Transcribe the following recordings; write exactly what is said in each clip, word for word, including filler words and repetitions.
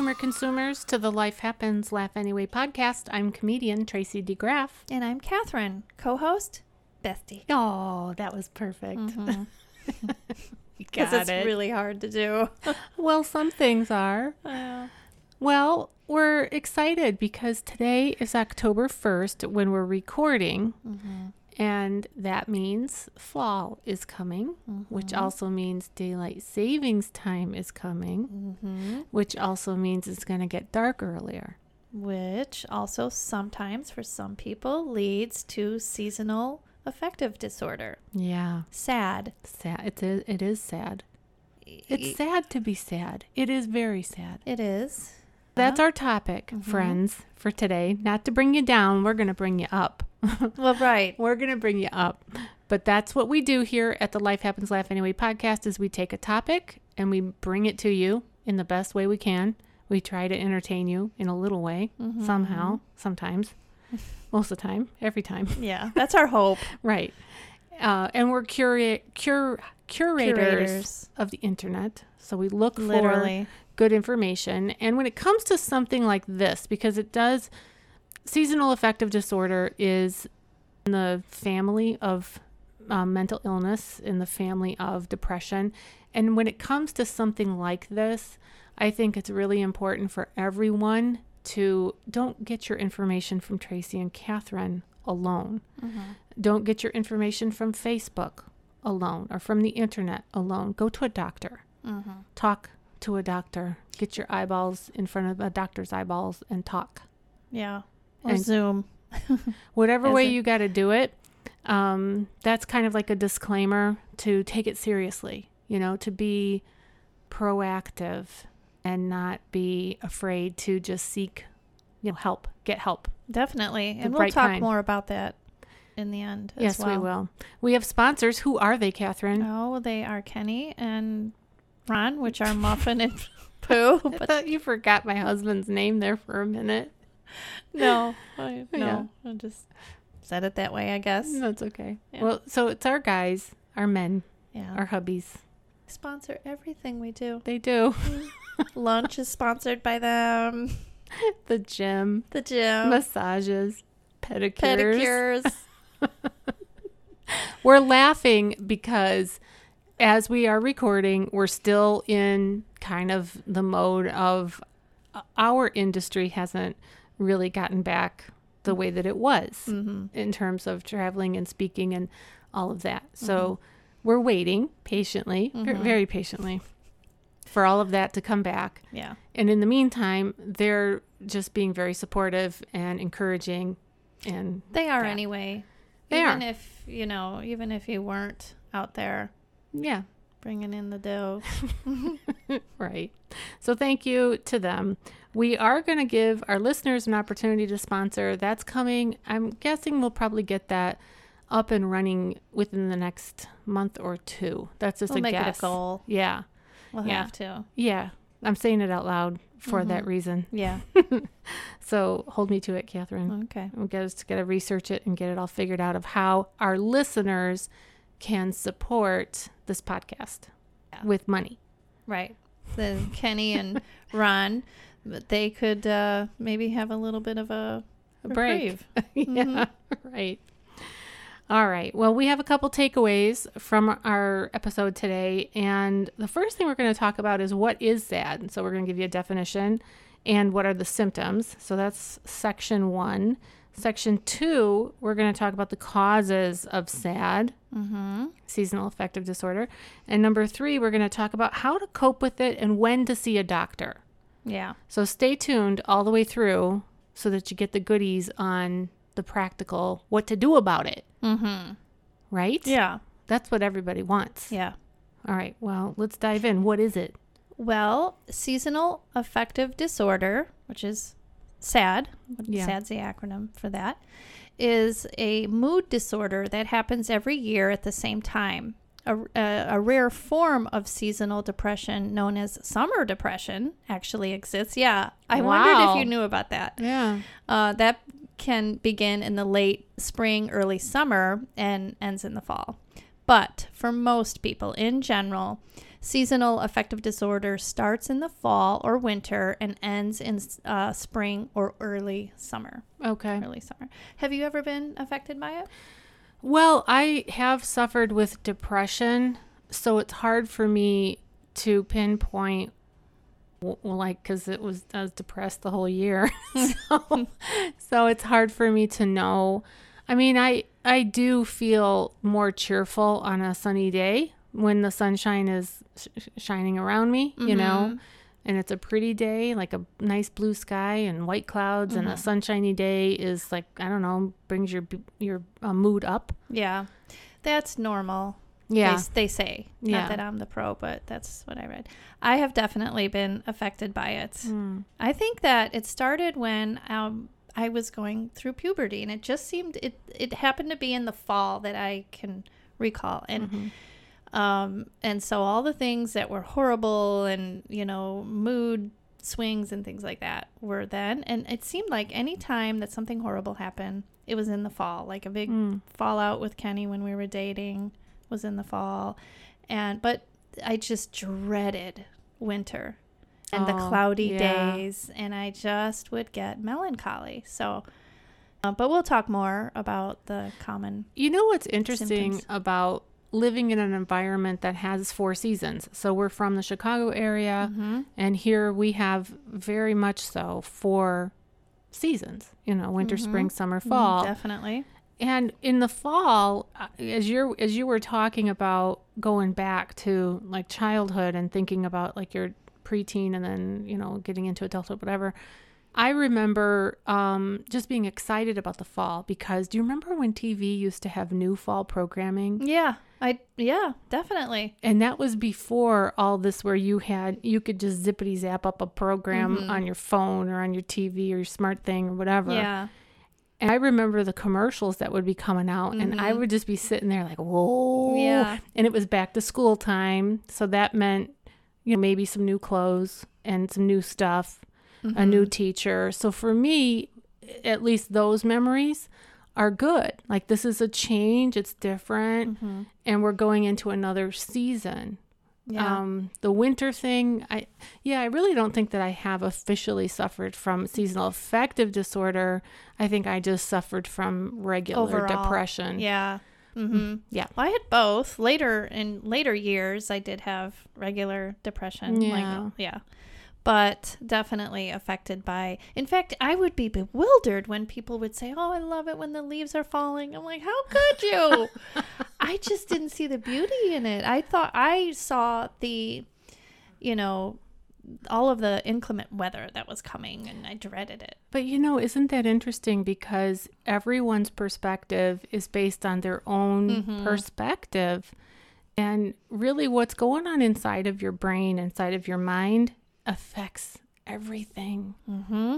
humor consumers to the Life Happens, Laugh Anyway podcast. I'm comedian Tracy DeGraff. And I'm Catherine, co-host, bestie. Oh, that was perfect. Mm-hmm. Because it's it. really hard to do. Well, some things are. Uh, well, we're excited because today is October first when we're recording. Mm-hmm. And that means fall is coming, mm-hmm. which also means daylight savings time is coming, mm-hmm. which also means it's going to get dark earlier. Which also sometimes for some people leads to seasonal affective disorder. Yeah. Sad. Sad. It is, it is sad. It's sad to be sad. It is very sad. It is. That's our topic, mm-hmm. friends, for today. Not to bring you down. We're going to bring you up. Well, right. We're going to bring you up. But that's what we do here at the Life Happens, Laugh Anyway podcast is we take a topic and we bring it to you in the best way we can. We try to entertain you in a little way, mm-hmm. somehow, sometimes, most of the time, every time. Yeah, that's our hope. Right. Uh, and we're cura- cur- curators, curators of the internet. So we look Literally. for good information. And when it comes to something like this, because it does... Seasonal affective disorder is in the family of um, mental illness, in the family of depression. And when it comes to something like this, I think it's really important for everyone to don't get your information from Tracy and Catherine alone. Mm-hmm. Don't get your information from Facebook alone or from the internet alone. Go to a doctor. Mm-hmm. Talk to a doctor. Get your eyeballs in front of a doctor's eyeballs and talk. Yeah. Or and Zoom. Whatever way it? you got to do it, um, that's kind of like a disclaimer to take it seriously, you know, to be proactive and not be afraid to just seek, you know, help, get help. Definitely. And we'll talk kind. more about that in the end as yes, well. Yes, we will. We have sponsors. Who are they, Catherine? Oh, they are Kenny and Ron, which are Muffin and Pooh. But I thought you forgot my husband's name there for a minute. No, I, no, yeah. I just said it that way, I guess. That's okay. Yeah. Well, so it's our guys, our men, yeah. our hubbies. Sponsor everything we do. They do. Lunch is sponsored by them. The gym. The gym. Massages. Pedicures. Pedicures. We're laughing because as we are recording, we're still in kind of the mode of our industry hasn't really gotten back the way that it was mm-hmm. in terms of traveling and speaking and all of that. Mm-hmm. So we're waiting patiently, mm-hmm. very patiently, for all of that to come back. Yeah. And in the meantime, they're just being very supportive and encouraging. And they are that. anyway. They even are. if you know, even if you weren't out there. Yeah. Bringing in the dough. Right. So thank you to them. We are going to give our listeners an opportunity to sponsor. That's coming. I'm guessing we'll probably get that up and running within the next month or two. That's just we'll a make guess. Make it a goal. Yeah. We'll yeah. have to. Yeah. I'm saying it out loud for mm-hmm. that reason. Yeah. So hold me to it, Catherine. Okay. We've got to research it and get it all figured out of how our listeners can support this podcast yeah. with money. Right. Then Kenny and Ron, they could uh, maybe have a little bit of a, a break. Mm-hmm. Yeah, right. All right. Well, we have a couple takeaways from our episode today. And the first thing we're going to talk about is what is sad. So we're going to give you a definition and what are the symptoms. So that's section one. Section two, we're going to talk about the causes of S A D, mm-hmm. seasonal affective disorder. And number three, we're going to talk about how to cope with it and when to see a doctor. Yeah. So stay tuned all the way through so that you get the goodies on the practical, what to do about it. Mm-hmm. Right? Yeah. That's what everybody wants. Yeah. All right. Well, let's dive in. What is it? Well, seasonal affective disorder, which is... S A D, yeah. SAD's the acronym for that, is a mood disorder that happens every year at the same time. A, a, a rare form of seasonal depression known as summer depression actually exists. Yeah, I wow. wondered if you knew about that. Yeah. Uh, that can begin in the late spring, early summer, and ends in the fall. But for most people in general, Seasonal affective disorder starts in the fall or winter and ends in uh, spring or early summer. Okay. Early summer. Have you ever been affected by it? Well, I have suffered with depression, so it's hard for me to pinpoint, like, because it was I was depressed the whole year. so, so it's hard for me to know. I mean, I I do feel more cheerful on a sunny day when the sunshine is sh- shining around me, mm-hmm. you know, and it's a pretty day, like a nice blue sky and white clouds, mm-hmm. and a sunshiny day is like, I don't know, brings your your uh, mood up. Yeah, that's normal. Yeah. They, they say. Yeah. Not that I'm the pro, but that's what I read. I have definitely been affected by it. Mm. I think that it started when um, I was going through puberty, and it just seemed, it, it happened to be in the fall that I can recall. And mm-hmm. um, and so all the things that were horrible and, you know, mood swings and things like that were then. And it seemed like any time that something horrible happened, it was in the fall, like a big mm. fallout with Kenny when we were dating was in the fall. And but I just dreaded winter and oh, the cloudy yeah. days, and I just would get melancholy. So uh, but we'll talk more about the common you know what's interesting symptoms. About living in an environment that has four seasons. So we're from the Chicago area, mm-hmm. and here we have very much so four seasons, you know, winter, mm-hmm. spring, summer, fall. Mm-hmm, definitely. And in the fall, as you're as you were talking about going back to like childhood and thinking about like your preteen and then, you know, getting into adulthood, whatever, I remember um, just being excited about the fall because do you remember when T V used to have new fall programming? Yeah, I yeah, definitely. And that was before all this where you had you could just zippity zap up a program mm-hmm. on your phone or on your T V or your smart thing or whatever. Yeah. And I remember the commercials that would be coming out, mm-hmm. and I would just be sitting there like, whoa. Yeah. And it was back to school time. So that meant, you know, maybe some new clothes and some new stuff, mm-hmm. a new teacher. So for me, at least those memories are good. Like, this is a change. It's different. Mm-hmm. And we're going into another season. Yeah. Um, the winter thing, I yeah, I really don't think that I have officially suffered from seasonal affective disorder. I think I just suffered from regular Overall. depression. Yeah. Mm-hmm. Yeah. Well, I had both. Later in later years, I did have regular depression. Yeah. Like, yeah. But definitely affected by, in fact, I would be bewildered when people would say, oh, I love it when the leaves are falling. I'm like, how could you? I just didn't see the beauty in it. I thought I saw the, you know, all of the inclement weather that was coming, and I dreaded it. But, you know, isn't that interesting? Because everyone's perspective is based on their own mm-hmm. perspective. And really what's going on inside of your brain, inside of your mind, affects everything. Mm-hmm.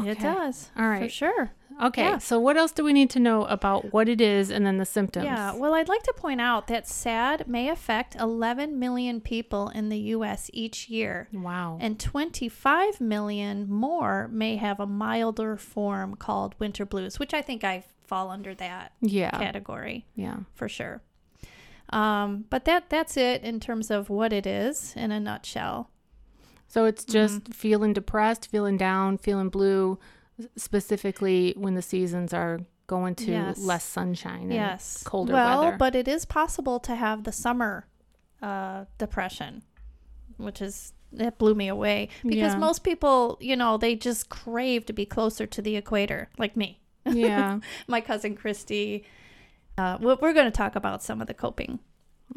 Okay. It does. All right. For sure. Okay. Yeah. So what else do we need to know about what it is and then the symptoms? Yeah. Well, I'd like to point out that S A D may affect eleven million people in the U S each year. Wow. And twenty-five million more may have a milder form called winter blues, which I think I fall under that yeah. category. Yeah. For sure. Um, but that that's it in terms of what it is in a nutshell. So it's just mm-hmm. feeling depressed, feeling down, feeling blue, specifically when the seasons are going to yes. less sunshine and yes. colder well, weather. Well, but it is possible to have the summer uh, depression, which is, it blew me away. Because yeah. most people, you know, they just crave to be closer to the equator, like me. Yeah. My cousin Christy. Uh, we're going to talk about some of the coping.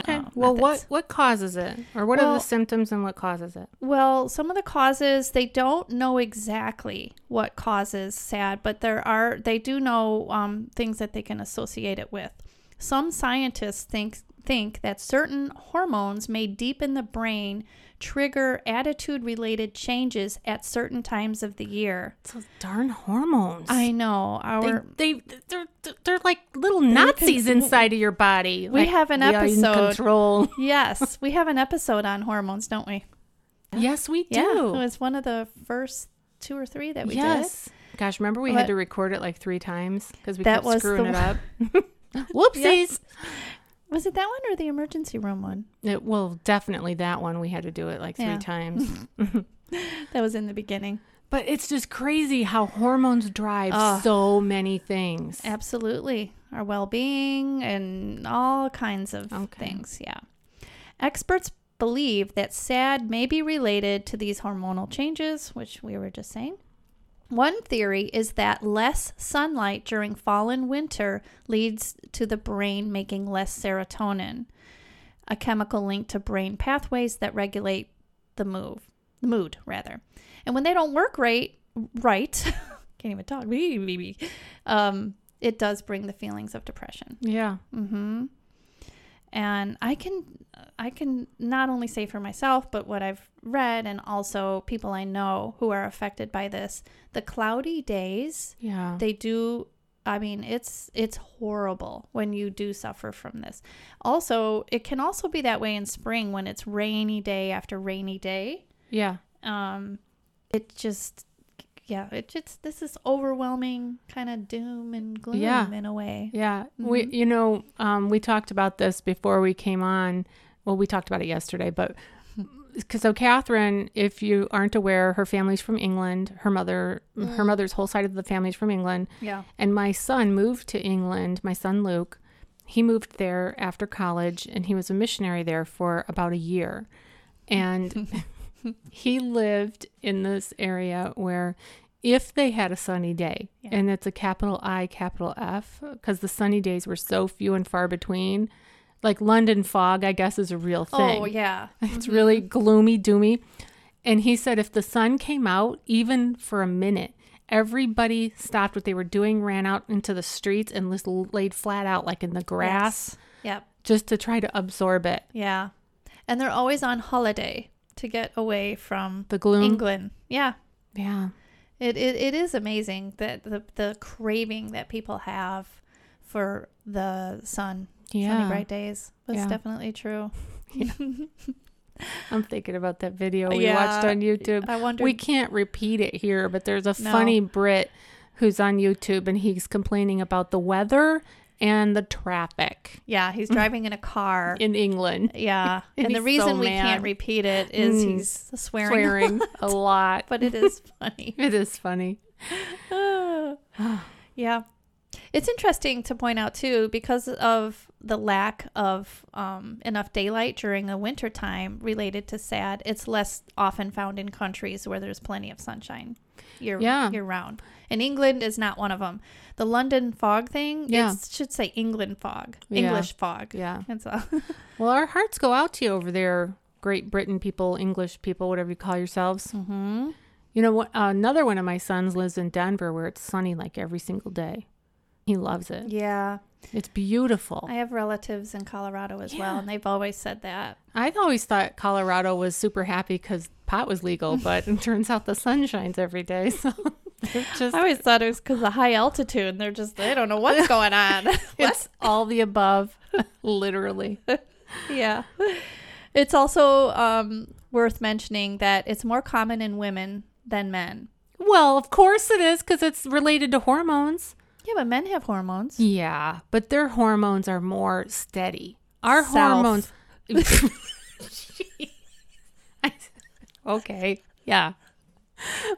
Okay. Uh, well, methods. what what causes it? Or what well, are the symptoms and what causes it? Well, some of the causes, they don't know exactly what causes S A D, but there are they do know um, things that they can associate it with. Some scientists think think that certain hormones may deep in the brain trigger attitude-related changes at certain times of the year. Those darn hormones. I know. Our they, they they're they're like little Nazis can, inside of your body. We like, have an episode. In control. Yes, we have an episode on hormones, don't we? Yes, we do. Yeah, it was one of the first two or three that we yes. did. Yes. Gosh, remember we but, had to record it like three times because we kept screwing the, it up. Whoopsies. Yes. Was it that one or the emergency room one? It, well, definitely that one. We had to do it like three yeah. times. That was in the beginning. But it's just crazy how hormones drive oh, so many things. Absolutely. Our well-being and all kinds of okay. things. Yeah. Experts believe that S A D may be related to these hormonal changes, which we were just saying. One theory is that less sunlight during fall and winter leads to the brain making less serotonin, a chemical linked to brain pathways that regulate the move, the mood, rather. And when they don't work right, right, can't even talk, um, it does bring the feelings of depression. Yeah. Mm-hmm. And I can, I can not only say for myself, but what I've read and also people I know who are affected by this, the cloudy days, yeah, they do. I mean, it's, it's horrible when you do suffer from this. Also, it can also be that way in spring when it's rainy day after rainy day. Yeah. Um, it just, yeah, it just, this is overwhelming kind of doom and gloom yeah. in a way. Yeah. Mm-hmm. We, you know, um, we talked about this before we came on. Well, we talked about it yesterday, but cause so Catherine, if you aren't aware, her family's from England, her mother, mm. her mother's whole side of the family's from England. Yeah. And my son moved to England. My son, Luke, he moved there after college and he was a missionary there for about a year. And he lived in this area where if they had a sunny day, yeah. and it's a capital I, capital F, because the sunny days were so few and far between, like London fog, I guess, is a real thing. Oh, yeah. It's mm-hmm. really gloomy, doomy. And he said if the sun came out, even for a minute, everybody stopped what they were doing, ran out into the streets and just laid flat out like in the grass. Yes. Yep. Just to try to absorb it. Yeah. And they're always on holiday to get away from the gloom. England. Yeah. Yeah. It, it it is amazing that the the craving that people have for the sun. Yeah. Sunny bright days. That's yeah. definitely true. Yeah. I'm thinking about that video we yeah. watched on YouTube. I wonder. We can't repeat it here, but there's a no. funny Brit who's on YouTube and he's complaining about the weather and the traffic. Yeah, he's driving in a car. In England. Yeah. And, and the reason so we mad. can't repeat it is mm. he's swearing, swearing a lot. A lot. But it is funny. It is funny. Yeah. It's interesting to point out, too, because of the lack of um, enough daylight during the wintertime related to S A D, it's less often found in countries where there's plenty of sunshine year, yeah. year round. And England is not one of them. The London fog thing, yeah. it should say England fog, yeah. English fog. Yeah. And so well, our hearts go out to you over there, Great Britain people, English people, whatever you call yourselves. Mm-hmm. You know, another one of my sons lives in Denver where it's sunny like every single day. He loves it. Yeah. It's beautiful. I have relatives in Colorado as yeah. well, and they've always said that. I've always thought Colorado was super happy because pot was legal, but it turns out the sun shines every day. So just, I always thought it was because of high altitude, and they're just, they don't know what's going on. It's all the above, literally. Yeah. It's also um, worth mentioning that it's more common in women than men. Well, of course it is because it's related to hormones. Yeah, but men have hormones. Yeah, but their hormones are more steady. Our Self. hormones. Okay, yeah.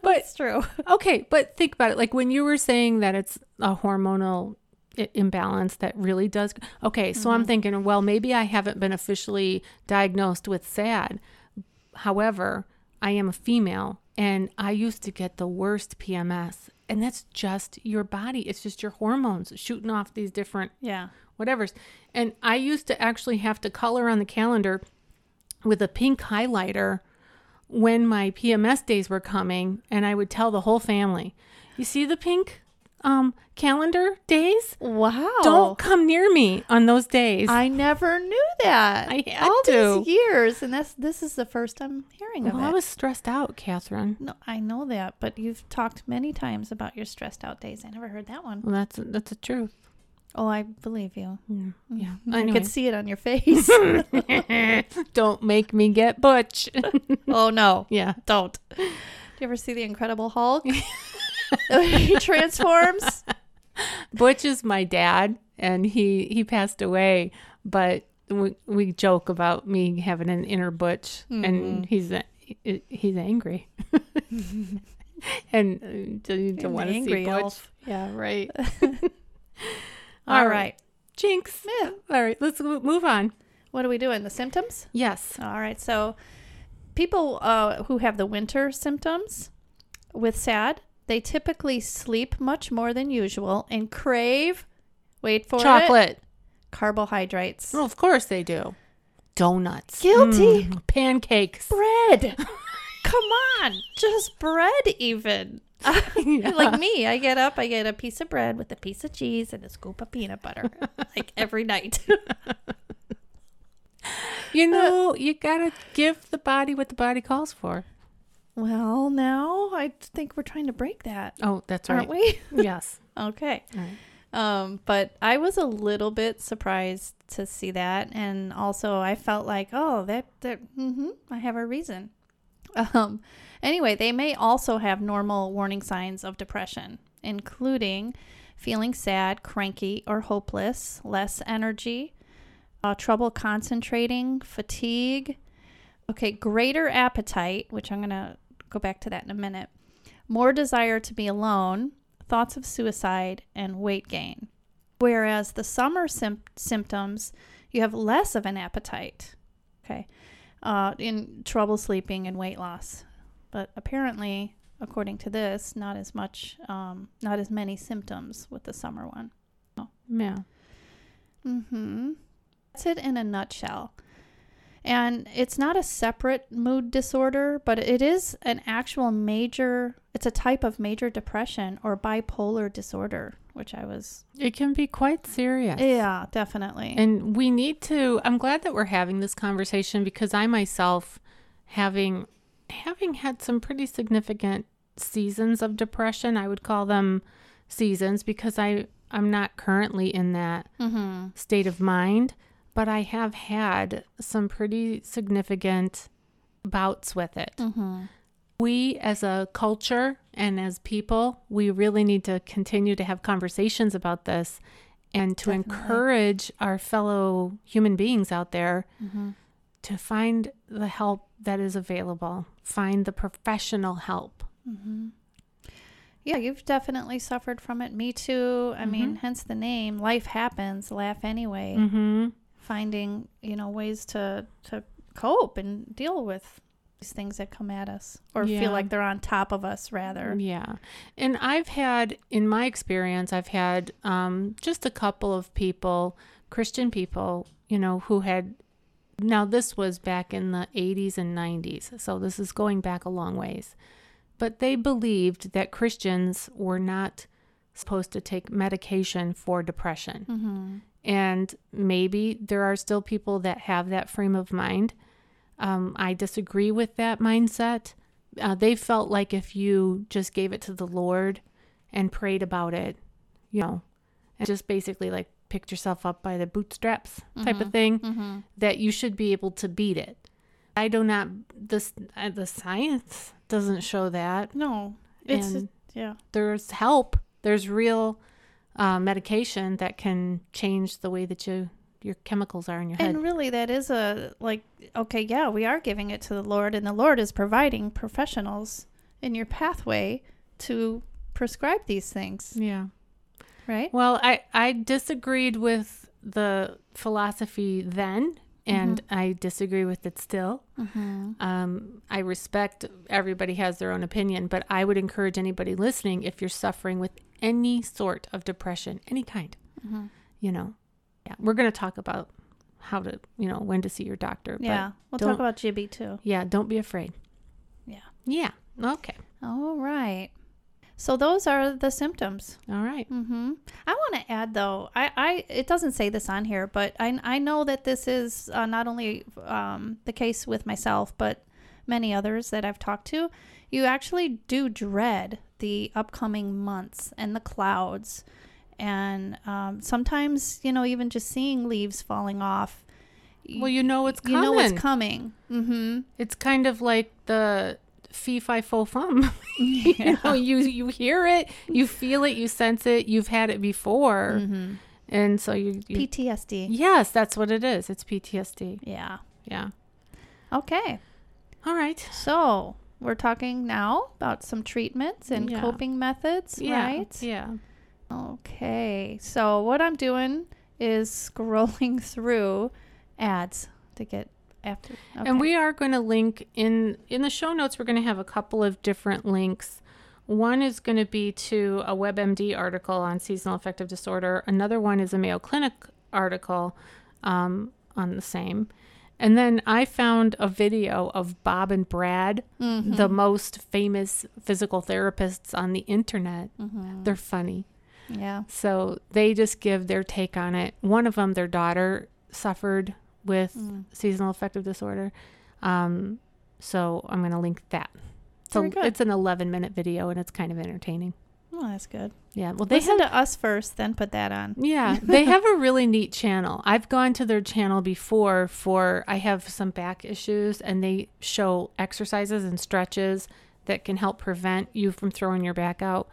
But it's true. Okay, but think about it. Like when you were saying that it's a hormonal i- imbalance that really does. Okay, so mm-hmm. I'm thinking, well, maybe I haven't been officially diagnosed with S A D. However, I am a female and I used to get the worst P M S. And that's just your body. It's just your hormones shooting off these different yeah. whatevers. And I used to actually have to color on the calendar with a pink highlighter when my P M S days were coming. And I would tell the whole family, you see the pink um, calendar days? Wow. Don't come near me on those days. I never knew that. I had All to. All these years. And that's, this is the first I'm hearing well, of it. I was stressed out, Catherine. No, I know that, but you've talked many times about your stressed out days. I never heard that one. Well, that's, that's the truth. Oh, I believe you. Yeah. yeah. I anyway. could see it on your face. Don't make me get butch. Oh, no. Yeah. Don't. Do you ever see The Incredible Hulk? He transforms. Butch is my dad, and he he passed away, but we we joke about me having an inner butch, mm-hmm. and he's he's angry, mm-hmm. and uh, you don't want to see butch. Elf. Yeah, right. All, all right. right, jinx. Yeah. All right, let's move on. What are we doing? The symptoms? Yes. All right. So, people uh, who have the winter symptoms with S A D, they typically sleep much more than usual and crave. Wait for chocolate. it. Chocolate. Carbohydrates. Well, of course they do. Donuts. Guilty. Mm, pancakes. Bread. Come on. Just bread even. Yeah. Like me, I get up, I get a piece of bread with a piece of cheese and a scoop of peanut butter. Like every night. You know, you got to give the body what the body calls for. Well, now I think we're trying to break that. Oh, that's right. Aren't we? Yes. Okay. All right. Um, but I was a little bit surprised to see that. And also I felt like, oh, that, that mm-hmm, I have a reason. Um, anyway, they may also have normal warning signs of depression, including feeling sad, cranky, or hopeless, less energy, uh, trouble concentrating, fatigue. Okay, greater appetite, which I'm going to go back to that in a minute. More desire to be alone. Thoughts of suicide, and weight gain. Whereas the summer sim- symptoms, you have less of an appetite, okay, uh, in trouble sleeping and weight loss. But apparently, according to this, not as much, um, not as many symptoms with the summer one. Oh. Yeah. Mm-hmm. That's it in a nutshell. And it's not a separate mood disorder, but it is an actual major, it's a type of major depression or bipolar disorder, which I was... It can be quite serious. Yeah, definitely. And we need to, I'm glad that we're having this conversation because I myself, having, having had some pretty significant seasons of depression, I would call them seasons because I, I'm not currently in that mm-hmm. state of mind. But I have had some pretty significant bouts with it. Mm-hmm. We as a culture and as people, we really need to continue to have conversations about this and to Definitely. encourage our fellow human beings out there mm-hmm. to find the help that is available, find the professional help. Mm-hmm. Yeah, you've definitely suffered from it. Me too. I mm-hmm. mean, hence the name, Life Happens, Laugh Anyway. Mm-hmm. Finding, you know, ways to, to cope and deal with these things that come at us or yeah. feel like they're on top of us rather. Yeah. And I've had, in my experience, I've had um, just a couple of people, Christian people, you know, who had, now this was back in the eighties and nineties. So this is going back a long ways. But they believed that Christians were not supposed to take medication for depression. Mm-hmm. And maybe there are still people that have that frame of mind. Um, I disagree with that mindset. Uh, they felt like if you just gave it to the Lord and prayed about it, you know, and just basically like picked yourself up by the bootstraps type mm-hmm. of thing, mm-hmm. that you should be able to beat it. I do not, this, uh, the science doesn't show that. No. It's, and yeah. There's help. There's real Uh, medication that can change the way that you your chemicals are in your head. And really that is a like, okay, yeah, we are giving it to the Lord and the Lord is providing professionals in your pathway to prescribe these things. Yeah. Right? Well, I, I disagreed with the philosophy then and mm-hmm. I disagree with it still. Mm-hmm. Um, I respect everybody has their own opinion, but I would encourage anybody listening if you're suffering with any sort of depression, any kind, mm-hmm. you know, yeah, we're going to talk about how to, you know, when to see your doctor. Yeah. But we'll talk about G B too. Yeah. Don't be afraid. Yeah. Yeah. Okay. All right. So those are the symptoms. All right. Mm-hmm. I want to add though, I, I, it doesn't say this on here, but I, I know that this is uh, not only um, the case with myself, but many others that I've talked to, you actually do dread the upcoming months and the clouds. And um, sometimes, you know, even just seeing leaves falling off. Well, you know it's coming. You know what's coming. Mm-hmm. It's kind of like the fee, fi, fo, fum. Yeah. You know, you, you hear it, you feel it, you sense it, you've had it before. Mm-hmm. And so you, you P T S D. Yes, that's what it is. It's P T S D. Yeah. Yeah. Okay. All right. So we're talking now about some treatments and yeah. coping methods, yeah. right? Yeah. Okay. So what I'm doing is scrolling through ads to get after. Okay. And we are going to link in, in the show notes, we're going to have a couple of different links. One is going to be to a WebMD article on seasonal affective disorder. Another one is a Mayo Clinic article um, on the same. And then I found a video of Bob and Brad, mm-hmm. the most famous physical therapists on the internet. Mm-hmm. They're funny. Yeah. So they just give their take on it. One of them, their daughter, suffered with mm. seasonal affective disorder. Um, so I'm going to link that. So it's an eleven minute video and it's kind of entertaining. Oh, that's good. Yeah. Well, they listen have, to us first, then put that on. Yeah. They have a really neat channel. I've gone to their channel before for, I have some back issues and they show exercises and stretches that can help prevent you from throwing your back out.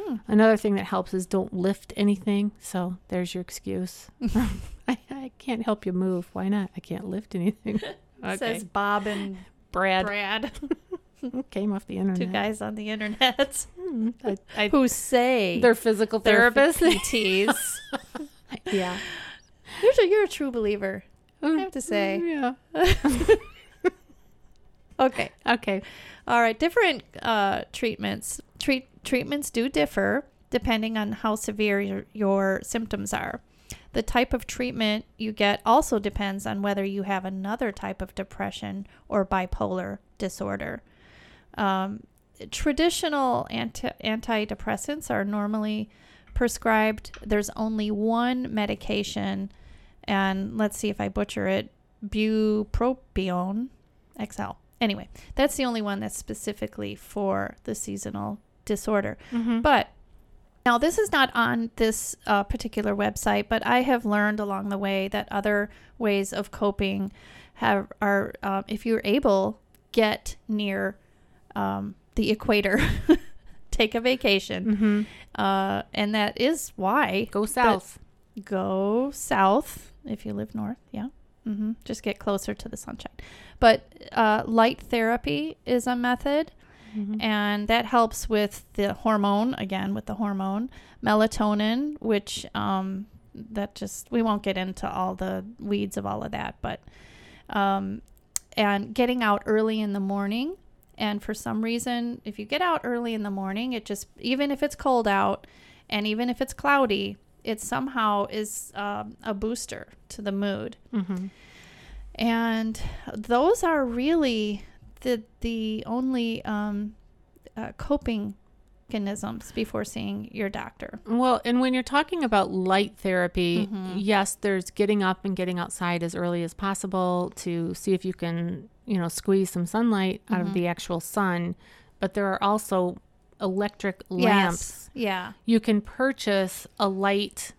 Hmm. Another thing that helps is don't lift anything. So there's your excuse. I, I can't help you move. Why not? I can't lift anything. Okay. Says Bob and Brad. Brad. Came off the internet. Two guys on the internet I, I, who say they're physical therapists, P Ts. Yeah, you're a, you're a true believer. I have to say, yeah. okay, okay, all right. Different uh, treatments. Treat treatments do differ depending on how severe your, your symptoms are. The type of treatment you get also depends on whether you have another type of depression or bipolar disorder. Um, traditional anti antidepressants are normally prescribed. There's only one medication, and let's see if I butcher it, bupropion X L. Anyway, that's the only one that's specifically for the seasonal disorder. Mm-hmm. But now this is not on this uh, particular website, but I have learned along the way that other ways of coping have are, uh, if you're able, get near Um, the equator, take a vacation, mm-hmm. uh, and that is why go south. Go south if you live north, yeah. Mm-hmm. Just get closer to the sunshine. But uh, light therapy is a method, mm-hmm. and that helps with the hormone again with the hormone melatonin, which um, that just we won't get into all the weeds of all of that, but um, and getting out early in the morning. And for some reason, if you get out early in the morning, it just, even if it's cold out and even if it's cloudy, it somehow is um, a booster to the mood. Mm-hmm. And those are really the the only um, uh, coping mechanisms before seeing your doctor. Well, and when you're talking about light therapy, mm-hmm. yes, there's getting up and getting outside as early as possible to see if you can, you know, squeeze some sunlight out mm-hmm. of the actual sun. But there are also electric lamps. Yes. Yeah. You can purchase a light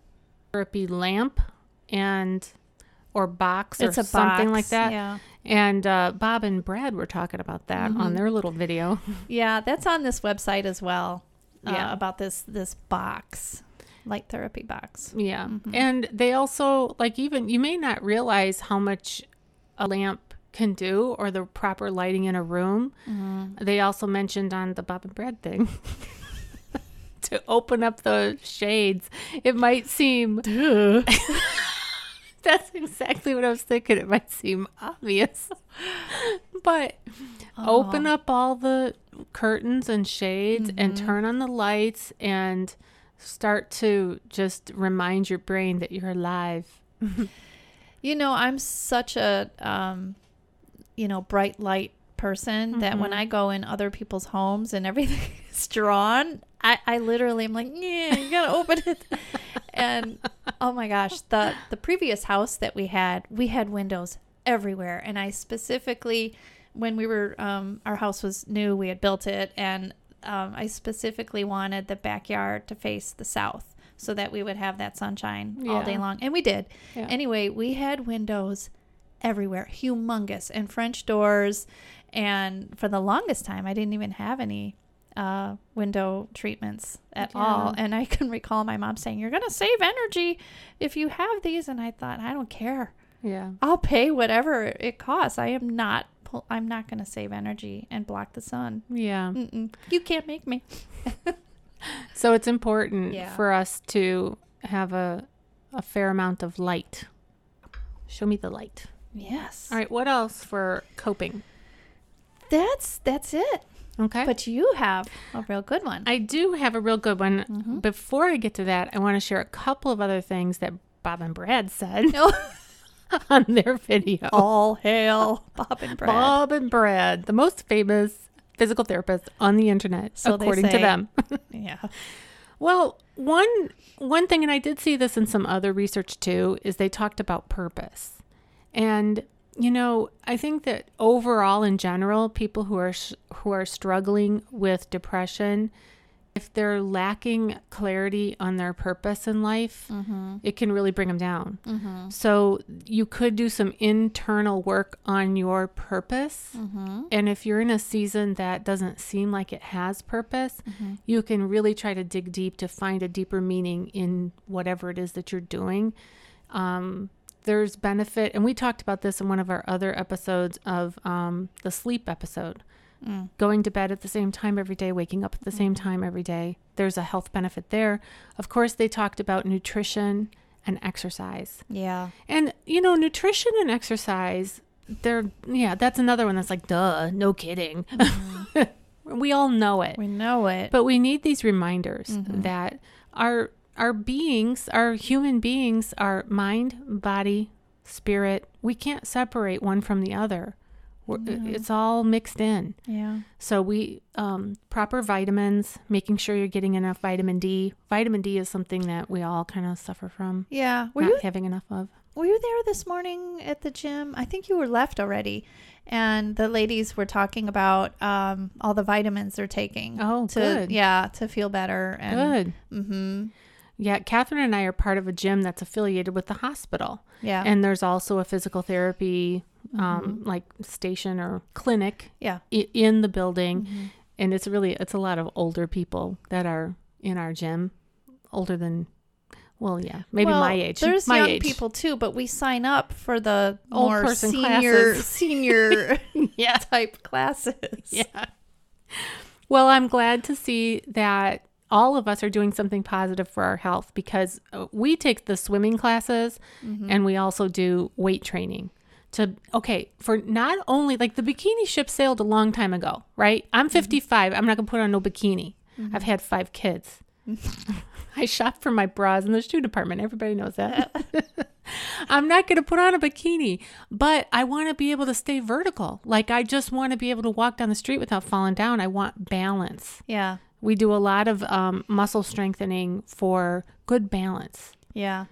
therapy lamp and or box it's or a something box. Like that. Yeah. And uh, Bob and Brad were talking about that mm-hmm. on their little video. Yeah, that's on this website as well. Uh, yeah. About this this box. Light therapy box. Yeah. Mm-hmm. And they also, like, even you may not realize how much a lamp can do or the proper lighting in a room. Mm-hmm. They also mentioned on the Bob and Brad thing to open up the shades. It might seem that's exactly what I was thinking. It might seem obvious, but oh. open up all the curtains and shades mm-hmm. and turn on the lights and start to just remind your brain that you're alive. You know, I'm such a um you know, bright light person mm-hmm. that when I go in other people's homes and everything is drawn, I, I literally am like, yeah, you gotta open it. And oh my gosh, the, the previous house that we had, we had windows everywhere. And I specifically, when we were, um, our house was new, we had built it. And um, I specifically wanted the backyard to face the south so that we would have that sunshine yeah. all day long. And we did. Yeah. Anyway, we had windows everywhere, humongous, and French doors, and for the longest time I didn't even have any uh, window treatments at yeah. all. And I can recall my mom saying, you're going to save energy if you have these. And I thought, I don't care. Yeah. I'll pay whatever it costs. I am not, I'm not going to save energy and block the sun. Yeah. Mm-mm. You can't make me. So it's important yeah. for us to have a, a fair amount of light. Show me the light. Yes. All right. What else for coping? That's that's it. Okay. But you have a real good one. I do have a real good one. Mm-hmm. Before I get to that, I want to share a couple of other things that Bob and Brad said no. on their video. All hail Bob and Brad. Bob and Brad, the most famous physical therapist on the internet, so according they say, to them. Yeah. Well, one one thing, and I did see this in some other research too, is they talked about purpose. And you know, I think that overall, in general, people who are sh- who are struggling with depression, if they're lacking clarity on their purpose in life, mm-hmm. it can really bring them down. Mm-hmm. So you could do some internal work on your purpose. Mm-hmm. And if you're in a season that doesn't seem like it has purpose, mm-hmm. you can really try to dig deep to find a deeper meaning in whatever it is that you're doing. Um, There's benefit, and we talked about this in one of our other episodes of um, the sleep episode. Mm. Going to bed at the same time every day, waking up at the mm. same time every day. There's a health benefit there. Of course, they talked about nutrition and exercise. Yeah. And, you know, nutrition and exercise, they're, yeah, that's another one that's like, duh, no kidding. Mm. We all know it. We know it. But we need these reminders mm-hmm. that our... Our beings, our human beings, are mind, body, spirit. We can't separate one from the other. We're, yeah. It's all mixed in. Yeah. So we, um, proper vitamins, making sure you're getting enough vitamin D. Vitamin D is something that we all kind of suffer from. Yeah. Were not you, having enough of. Were you there this morning at the gym? I think you were left already. And the ladies were talking about um, all the vitamins they're taking. Oh, to, good. Yeah, to feel better. And, good. Mm-hmm. Yeah, Catherine and I are part of a gym that's affiliated with the hospital. Yeah. And there's also a physical therapy um, mm-hmm. like station or clinic yeah. I- in the building. Mm-hmm. And it's really, it's a lot of older people that are in our gym, older than, well, yeah, maybe well, my age. There's my young age. People too, but we sign up for the Old more person senior, classes. senior yeah. type classes. Yeah. Well, I'm glad to see that all of us are doing something positive for our health, because we take the swimming classes mm-hmm. and we also do weight training to, okay, for not only like the bikini ship sailed a long time ago, right? I'm fifty-five. Mm-hmm. I'm not going to put on no bikini. Mm-hmm. I've had five kids. I shop for my bras in the shoe department. Everybody knows that. I'm not going to put on a bikini, but I want to be able to stay vertical. Like I just want to be able to walk down the street without falling down. I want balance. Yeah. We do a lot of um, muscle strengthening for good balance. Yeah.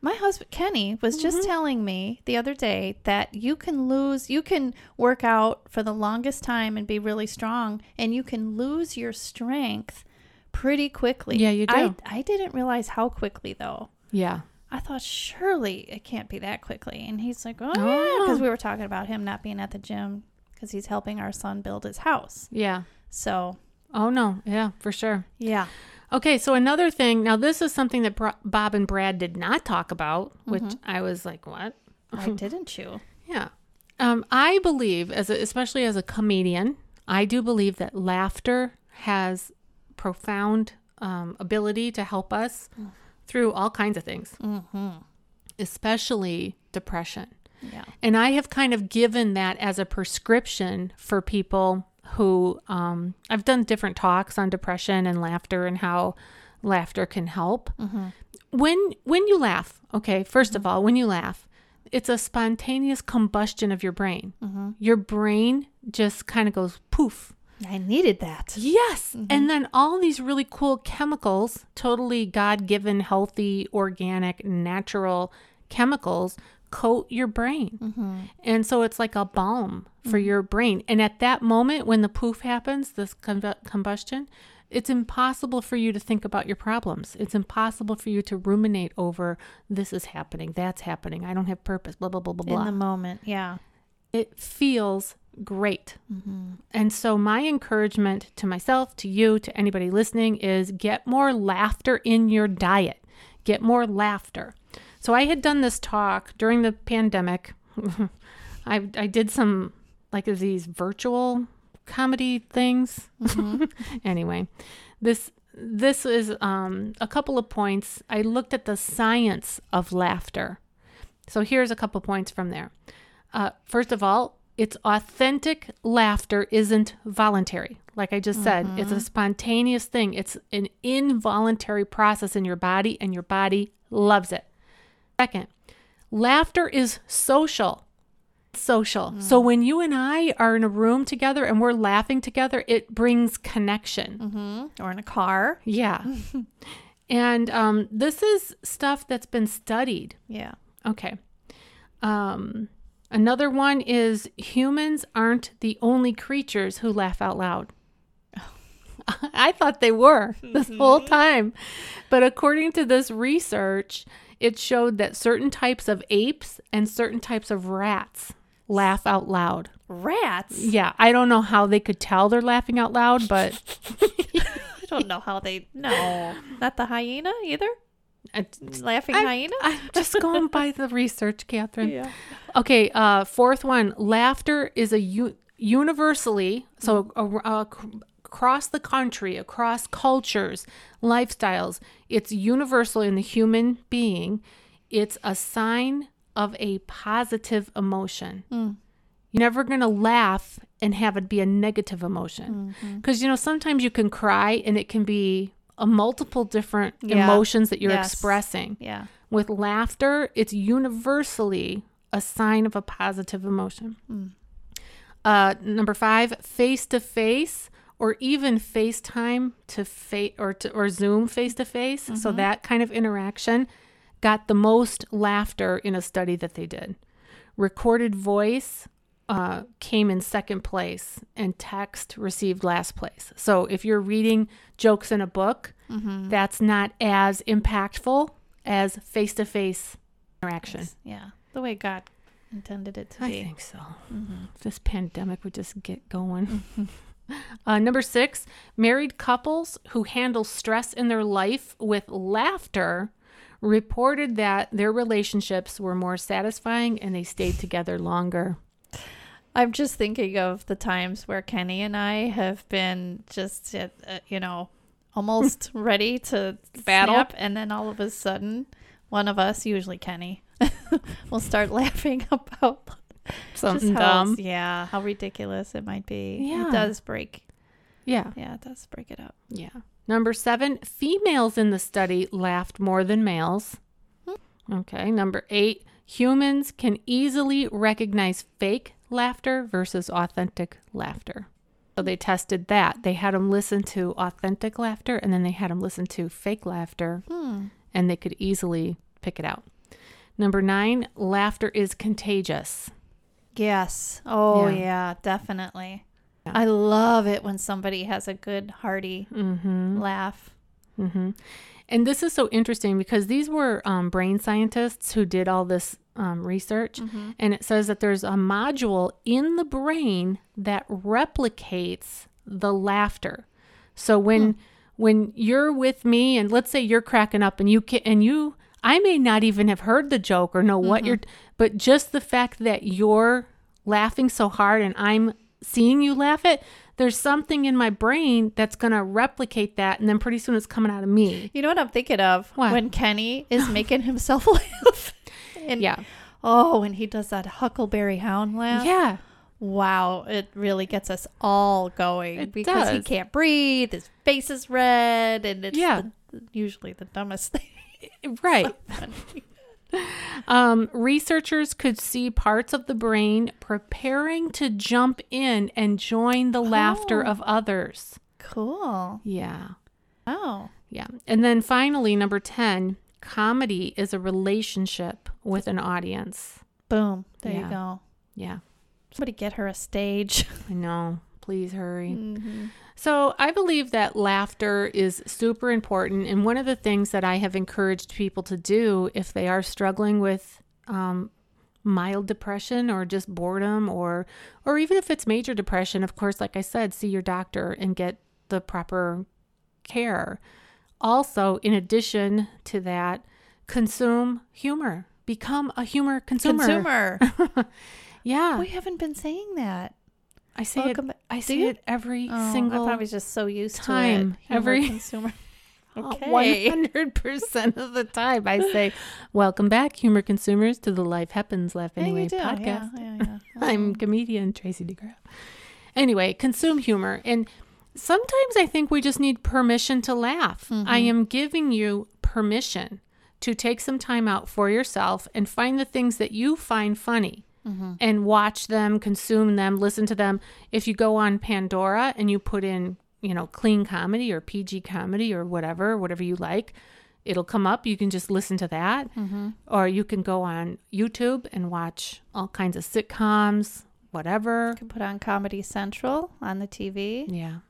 My husband, Kenny, was mm-hmm. just telling me the other day that you can lose, you can work out for the longest time and be really strong, and you can lose your strength pretty quickly. Yeah, you do. I, I didn't realize how quickly, though. Yeah. I thought, surely it can't be that quickly. And he's like, oh, oh. yeah, because we were talking about him not being at the gym because he's helping our son build his house. Yeah. So... Oh, no. Yeah, for sure. Yeah. Okay. So another thing. Now, this is something that Bro- Bob and Brad did not talk about, which mm-hmm. I was like, what? Why didn't you? Yeah. Um, I believe, as a, especially as a comedian, I do believe that laughter has profound um, ability to help us mm. through all kinds of things, mm-hmm. especially depression. Yeah. And I have kind of given that as a prescription for people who um, I've done different talks on depression and laughter and how laughter can help. Mm-hmm. When when you laugh, okay, first mm-hmm. of all, when you laugh, it's a spontaneous combustion of your brain. Mm-hmm. Your brain just kind of goes poof. I needed that. Yes. Mm-hmm. And then all these really cool chemicals, totally God-given, healthy, organic, natural chemicals coat your brain. Mm-hmm. And so it's like a balm for mm-hmm. your brain. And at that moment when the poof happens, this com- combustion, it's impossible for you to think about your problems. It's impossible for you to ruminate over this is happening, that's happening, I don't have purpose, blah, blah, blah, blah, blah. In the moment, yeah. It feels great. Mm-hmm. And so my encouragement to myself, to you, to anybody listening is get more laughter in your diet. Get more laughter. So I had done this talk during the pandemic. I, I did some like these virtual comedy things. Mm-hmm. Anyway, this this is um, a couple of points. I looked at the science of laughter. So here's a couple points from there. Uh, first of all, it's authentic laughter isn't voluntary. Like I just said, mm-hmm. it's a spontaneous thing. It's an involuntary process in your body, and your body loves it. Second, laughter is social. Social. Mm. So when you and I are in a room together and we're laughing together, it brings connection. Mm-hmm. Or in a car. Yeah. And um, this is stuff that's been studied. Yeah. Okay. Um, another one is humans aren't the only creatures who laugh out loud. I thought they were this whole time. But according to this research, it showed that certain types of apes and certain types of rats laugh out loud. Rats? Yeah. I don't know how they could tell they're laughing out loud, but... I don't know how they... No. Not the hyena either? I, Laughing I'm, hyena? I'm just going by the research, Catherine. Yeah. Okay. Uh, fourth one. Laughter is a u- universally... So a, a, a across the country, across cultures, lifestyles. It's universal in the human being. It's a sign of a positive emotion. Mm. You're never going to laugh and have it be a negative emotion. Because, mm-hmm. you know, sometimes you can cry and it can be a multiple different yeah. emotions that you're yes. expressing. Yeah. With laughter, it's universally a sign of a positive emotion. Mm. Uh, number five, face-to-face. Or even FaceTime to face or to, or Zoom face to face. So that kind of interaction got the most laughter in a study that they did. Recorded voice uh, came in second place and text received last place. So if you're reading jokes in a book, mm-hmm. that's not as impactful as face to face interaction. Yes. Yeah. The way God intended it to be. I think so. Mm-hmm. If this pandemic would just get going. Mm-hmm. Uh, number six, married couples who handle stress in their life with laughter reported that their relationships were more satisfying and they stayed together longer. I'm just thinking of the times where Kenny and I have been just, uh, you know, almost ready to battle. Snap, and then all of a sudden, one of us, usually Kenny, will start laughing about something dumb. Yeah, how ridiculous it might be. Yeah. It does break. Yeah. Yeah, it does break it up. Yeah. Number seven, females in the study laughed more than males. Okay. Number eight, humans can easily recognize fake laughter versus authentic laughter. So they tested that. They had them listen to authentic laughter and then they had them listen to fake laughter hmm. and they could easily pick it out. Number nine, laughter is contagious. Yes. Oh, yeah, yeah, definitely. Yeah. I love it when somebody has a good, hearty mm-hmm. laugh. Mm-hmm. And this is so interesting because these were um, brain scientists who did all this um, research. Mm-hmm. And it says that there's a module in the brain that replicates the laughter. So when mm. when you're with me and let's say you're cracking up and you can, and you... I may not even have heard the joke or know what mm-hmm. you're, but just the fact that you're laughing so hard and I'm seeing you laugh at, there's something in my brain that's going to replicate that. And then pretty soon it's coming out of me. You know what I'm thinking of? What? When Kenny is making himself laugh. And, yeah. Oh, when he does that Huckleberry Hound laugh. Yeah. Wow. It really gets us all going. It because does. He can't breathe. His face is red. And it's yeah. the, usually the dumbest thing. Right. So um, researchers could see parts of the brain preparing to jump in and join the oh. laughter of others. Cool. Yeah. Oh. Yeah. And then finally, number ten, comedy is a relationship with an audience. Boom. There yeah. you go. Yeah. Somebody get her a stage. I know. Please hurry. Mm-hmm. So I believe that laughter is super important. And one of the things that I have encouraged people to do if they are struggling with um, mild depression or just boredom, or or even if it's major depression, of course, like I said, see your doctor and get the proper care. Also, in addition to that, consume humor. Become a humor consumer. Consumer. Yeah. We haven't been saying that. I say Welcome. it I say it every oh, single I probably just so used time. to it. Humor every consumer. Okay. one hundred percent of the time I say, welcome back, humor consumers, to the Life Happens, Laugh Anyway yeah, podcast. Yeah, yeah, yeah. Um, I'm comedian Tracy DeGraff. Anyway, consume humor. And sometimes I think we just need permission to laugh. Mm-hmm. I am giving you permission to take some time out for yourself and find the things that you find funny. Mm-hmm. And watch them, consume them, listen to them. If you go on Pandora and you put in, you know, clean comedy or P G comedy or whatever, whatever you like, it'll come up. You can just listen to that. Mm-hmm. Or you can go on YouTube and watch all kinds of sitcoms, whatever. You can put on Comedy Central on the T V. Yeah.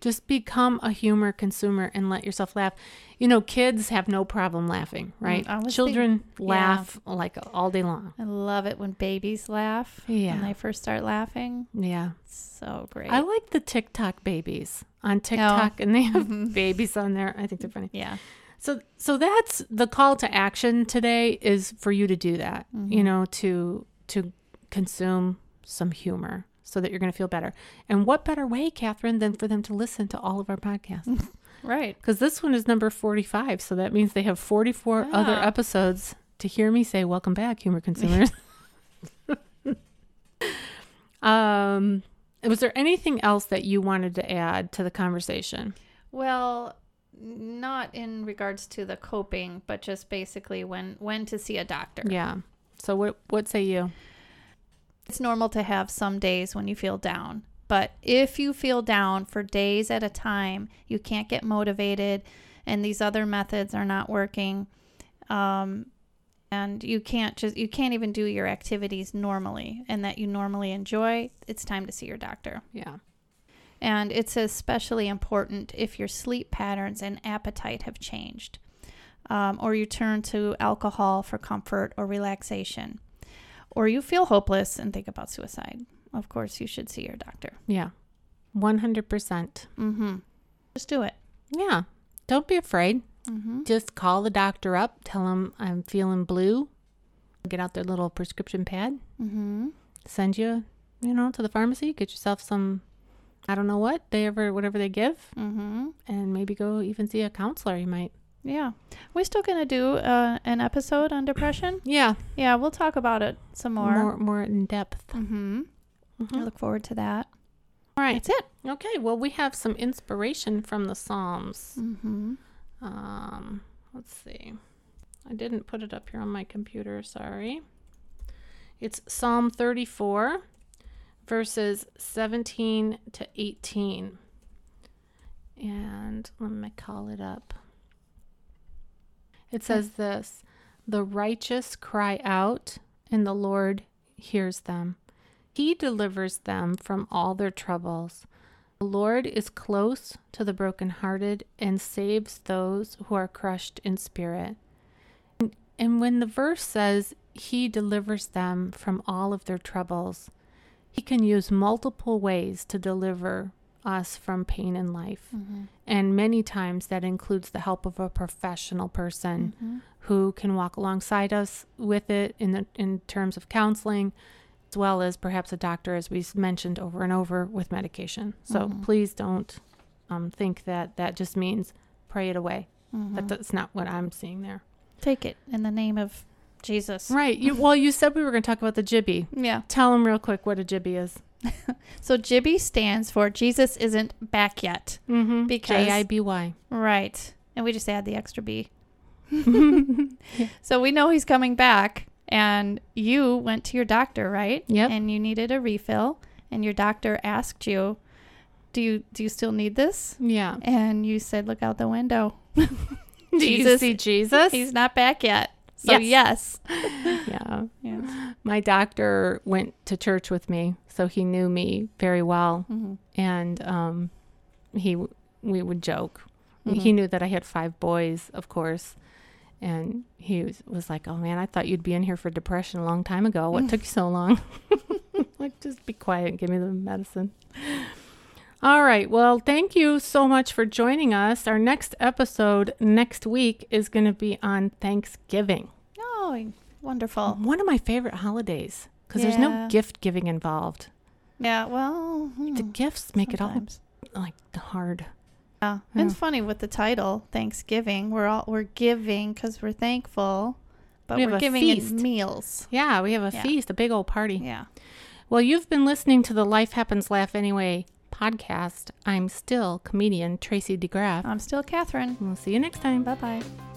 Just become a humor consumer and let yourself laugh. You know, kids have no problem laughing, right? Honestly, children laugh yeah. like all day long. I love it when babies laugh yeah. when they first start laughing. Yeah. It's so great. I like the TikTok babies on TikTok no. and they have babies on there. I think they're funny. Yeah. So so that's the call to action today, is for you to do that, mm-hmm. you know, to to consume some humor, so that you're going to feel better. And what better way, Catherine, than for them to listen to all of our podcasts? Right. Because this one is number forty-five. So that means they have forty-four yeah. other episodes to hear me say, welcome back, humor consumers. um, was there anything else that you wanted to add to the conversation? Well, not in regards to the coping, but just basically when, when to see a doctor. Yeah. So what what say you? It's normal to have some days when you feel down, but if you feel down for days at a time, you can't get motivated and these other methods are not working. Um, and you can't just, you can't even do your activities normally and that you normally enjoy. It's time to see your doctor. Yeah. And it's especially important if your sleep patterns and appetite have changed, um, or you turn to alcohol for comfort or relaxation. Or you feel hopeless and think about suicide. Of course, you should see your doctor. Yeah. one hundred percent. Mm-hmm. Just do it. Yeah. Don't be afraid. Mm-hmm. Just call the doctor up. Tell him I'm feeling blue. Get out their little prescription pad. Mm-hmm. Send you, you know, to the pharmacy. Get yourself some, I don't know what, they ever, whatever they give. Mm-hmm. And maybe go even see a counselor you might. Yeah. We're still going to do uh, an episode on depression. Yeah. Yeah. We'll talk about it some more. More, more in depth. Mm-hmm. Mm-hmm. I look forward to that. All right. That's it. Okay. Well, we have some inspiration from the Psalms. Mm-hmm. Um, let's see. I didn't put it up here on my computer. Sorry. It's Psalm thirty-four, verses seventeen to eighteen. And let me call it up. It says this: the righteous cry out, and the Lord hears them. He delivers them from all their troubles. The Lord is close to the brokenhearted and saves those who are crushed in spirit. And, and when the verse says, he delivers them from all of their troubles, he can use multiple ways to deliver us from pain in life. Mm-hmm. And many times that includes the help of a professional person, mm-hmm. who can walk alongside us with it in the, in terms of counseling, as well as perhaps a doctor, as we mentioned over and over, with medication. So mm-hmm. please don't um, think that that just means pray it away. Mm-hmm. That, that's not what I'm seeing there. Take it in the name of Jesus. Right. You, well, you said we were going to talk about the jibby. Yeah. Tell them real quick what a jibby is. So jibby stands for Jesus isn't back yet. Mm-hmm. Because J I B Y. Right. And we just add the extra B. Yeah. So we know he's coming back, and you went to your doctor, right? Yep. And you needed a refill, and your doctor asked you, do you do you still need this? Yeah. And you said, look out the window. Do Jesus, you see Jesus? He's not back yet. So yes. yes. Yeah. Yeah. My doctor went to church with me, so he knew me very well. Mm-hmm. And um, he we would joke. Mm-hmm. He knew that I had five boys, of course. And he was, was like, oh, man, I thought you'd be in here for depression a long time ago. What took you so long? Like, just be quiet and give me the medicine. All right. Well, thank you so much for joining us. Our next episode next week is going to be on Thanksgiving. Oh, wonderful. One of my favorite holidays because yeah. there's no gift giving involved. Yeah. Well, hmm, the gifts make sometimes. It all like hard. Yeah. yeah. It's funny with the title Thanksgiving. We're all we're giving because we're thankful, but we we're giving it meals. Yeah. We have a yeah. feast, a big old party. Yeah. Well, you've been listening to the Life Happens, Laugh Anyway podcast. I'm still comedian Tracy DeGraff. I'm still Catherine. We'll see you next time. Bye-bye.